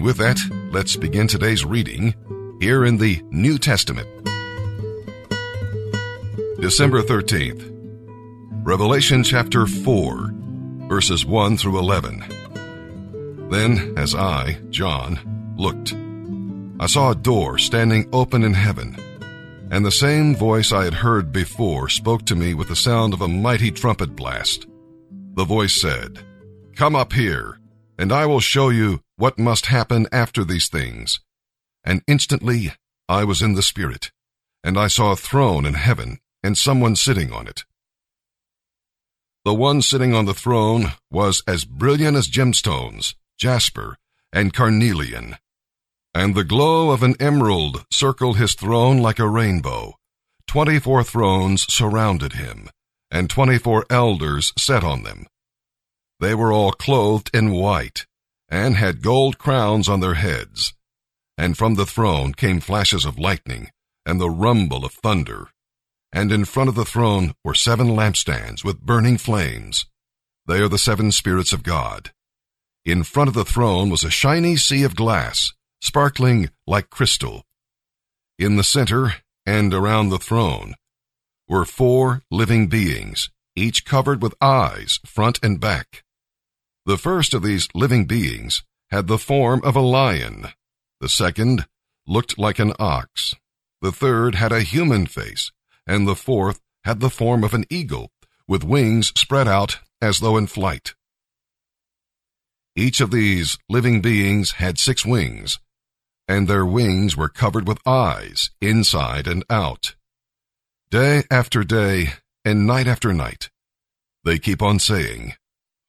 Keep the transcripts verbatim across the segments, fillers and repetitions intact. And with that, let's begin today's reading here in the New Testament. December thirteenth, Revelation chapter four, verses one through eleven. Then, as I, John, looked, I saw a door standing open in heaven, and the same voice I had heard before spoke to me with the sound of a mighty trumpet blast. The voice said, "Come up here, and I will show you what must happen after these things." And instantly I was in the Spirit, and I saw a throne in heaven, and someone sitting on it. The one sitting on the throne was as brilliant as gemstones, jasper, and carnelian. And the glow of an emerald circled his throne like a rainbow. Twenty-four thrones surrounded him, and twenty-four elders sat on them. They were all clothed in white, and had gold crowns on their heads. And from the throne came flashes of lightning, and the rumble of thunder. And in front of the throne were seven lampstands with burning flames. They are the seven spirits of God. In front of the throne was a shiny sea of glass, sparkling like crystal. In the center and around the throne were four living beings, each covered with eyes, front and back. The first of these living beings had the form of a lion. The second looked like an ox. The third had a human face, and the fourth had the form of an eagle, with wings spread out as though in flight. Each of these living beings had six wings, and their wings were covered with eyes, inside and out. Day after day, and night after night, they keep on saying,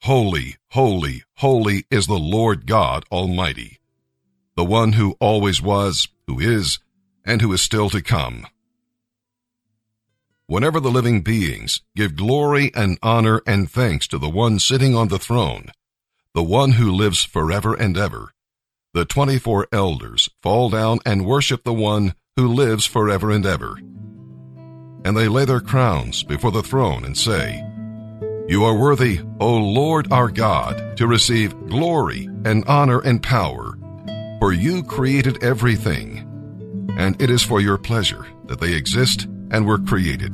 "Holy, holy, holy is the Lord God Almighty, the one who always was, who is, and who is still to come." Whenever the living beings give glory and honor and thanks to the one sitting on the throne, the one who lives forever and ever, the twenty-four elders fall down and worship the one who lives forever and ever. And they lay their crowns before the throne and say, "You are worthy, O Lord our God, to receive glory and honor and power, for you created everything, and it is for your pleasure that they exist and were created."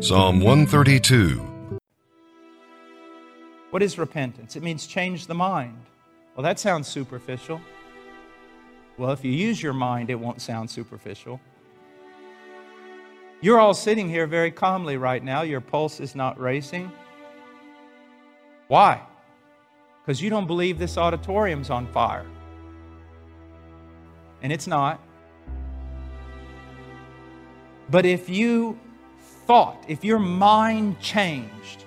Psalm one thirty-two. What is repentance? It means change the mind. Well, that sounds superficial. Well, if you use your mind, it won't sound superficial. You're all sitting here very calmly right now. Your pulse is not racing. Why? Because you don't believe this auditorium's on fire. And it's not. But if you thought, if your mind changed,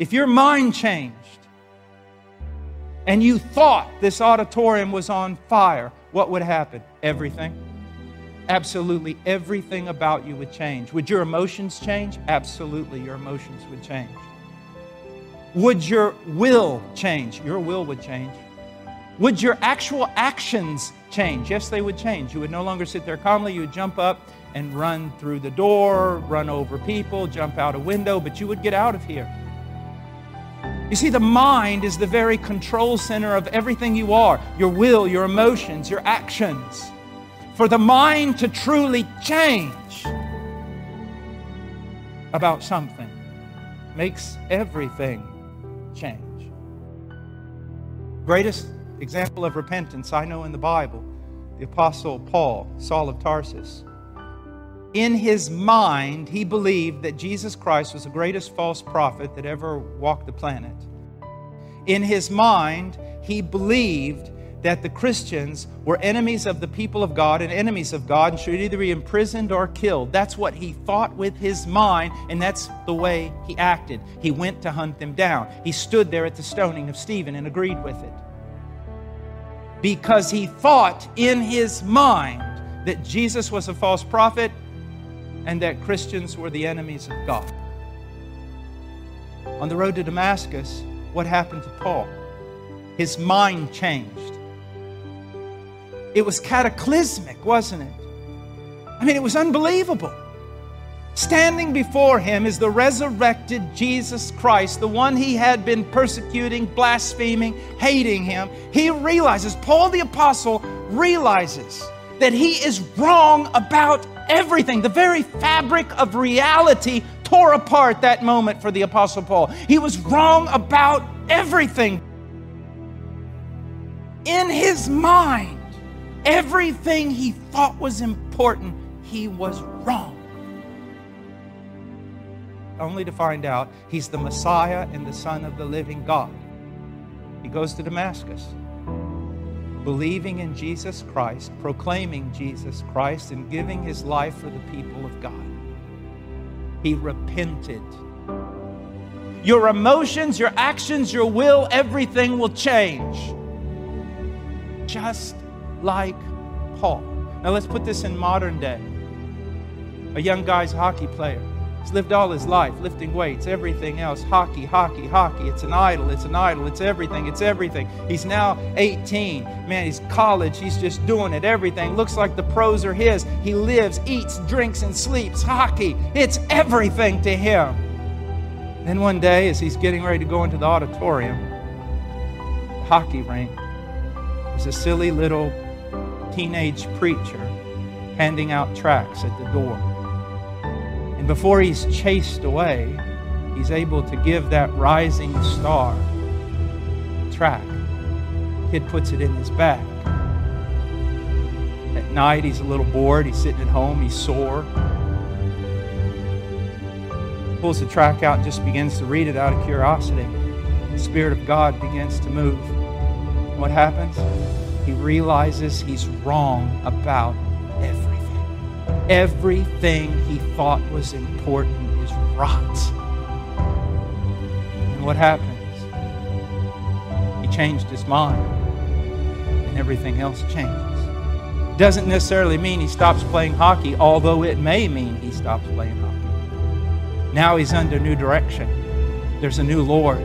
if your mind changed and you thought this auditorium was on fire, what would happen? Everything. Absolutely everything about you would change. Would your emotions change? Absolutely your emotions would change. Would your will change? Your will would change. Would your actual actions change? Yes, they would change. You would no longer sit there calmly. You would jump up and run through the door, run over people, jump out a window, but you would get out of here. You see, the mind is the very control center of everything you are, your will, your emotions, your actions. For the mind to truly change about something makes everything change. Greatest example of repentance I know in the Bible, the Apostle Paul, Saul of Tarsus. In his mind, he believed that Jesus Christ was the greatest false prophet that ever walked the planet. In his mind, he believed that the Christians were enemies of the people of God and enemies of God and should either be imprisoned or killed. That's what he thought with his mind, and that's the way he acted. He went to hunt them down. He stood there at the stoning of Stephen and agreed with it, because he thought in his mind that Jesus was a false prophet and that Christians were the enemies of God. On the road to Damascus, what happened to Paul? His mind changed. It was cataclysmic, wasn't it? I mean, it was unbelievable. Standing before him is the resurrected Jesus Christ, the one he had been persecuting, blaspheming, hating him. He realizes, Paul the Apostle realizes that he is wrong about everything. The very fabric of reality tore apart that moment for the Apostle Paul. He was wrong about everything. In his mind, everything he thought was important, he was wrong. Only to find out he's the Messiah and the Son of the living God. He goes to Damascus, believing in Jesus Christ, proclaiming Jesus Christ, and giving his life for the people of God. He repented. Your emotions, your actions, your will, everything will change. Just like Paul. Now let's put this in modern day. A young guy's a hockey player. He's lived all his life lifting weights, everything else, hockey, hockey, hockey. It's an idol, it's an idol, it's everything, it's everything. He's now eighteen. Man, he's college, he's just doing it, everything. Looks like the pros are his. He lives, eats, drinks, and sleeps. Hockey, it's everything to him. Then one day, as he's getting ready to go into the auditorium, the hockey rink, there's a silly little teenage preacher handing out tracts at the door. And before he's chased away, he's able to give that rising star a tract. Kid puts it in his bag. At night, he's a little bored. He's sitting at home. He's sore. Pulls the tract out and just begins to read it out of curiosity. The Spirit of God begins to move. And what happens? He realizes he's wrong about everything. Everything he thought was important is rot. And what happens? He changed his mind, and everything else changes. Doesn't necessarily mean he stops playing hockey, although it may mean he stops playing hockey. Now he's under new direction. There's a new Lord.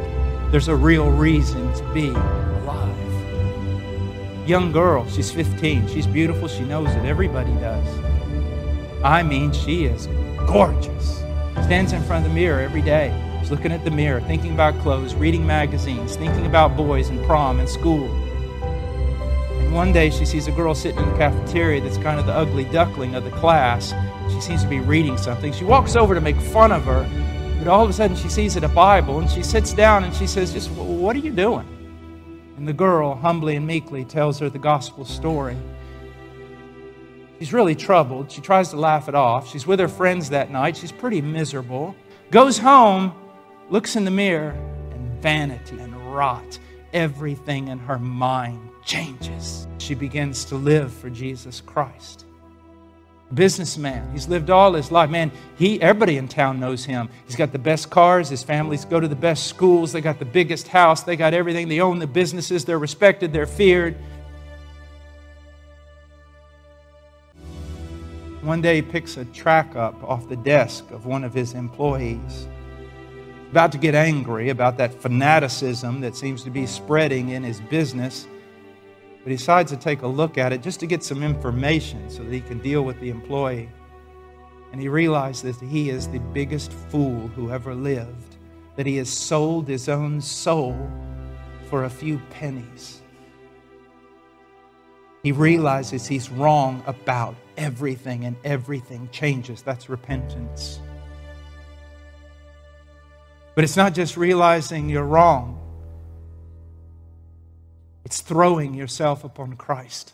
There's a real reason to be alive. Young girl, she's fifteen. She's beautiful. She knows it. Everybody does. I mean, she is gorgeous. Stands in front of the mirror every day. She's looking at the mirror, thinking about clothes, reading magazines, thinking about boys and prom and school. And one day she sees a girl sitting in the cafeteria that's kind of the ugly duckling of the class. She seems to be reading something. She walks over to make fun of her, but all of a sudden she sees it a Bible, and she sits down and she says, "Just what are you doing?" And the girl humbly and meekly tells her the gospel story. She's really troubled. She tries to laugh it off. She's with her friends that night. She's pretty miserable. Goes home, looks in the mirror, and vanity and rot. Everything in her mind changes. She begins to live for Jesus Christ. Businessman. He's lived all his life. Man, he, everybody in town knows him. He's got the best cars. His families go to the best schools. They got the biggest house. They got everything. They own the businesses. They're respected. They're feared. One day he picks a tract up off the desk of one of his employees. About to get angry about that fanaticism that seems to be spreading in his business, but he decides to take a look at it just to get some information so that he can deal with the employee. And he realizes that he is the biggest fool who ever lived, that he has sold his own soul for a few pennies. He realizes he's wrong about everything, and everything changes. That's repentance. But it's not just realizing you're wrong. It's throwing yourself upon Christ.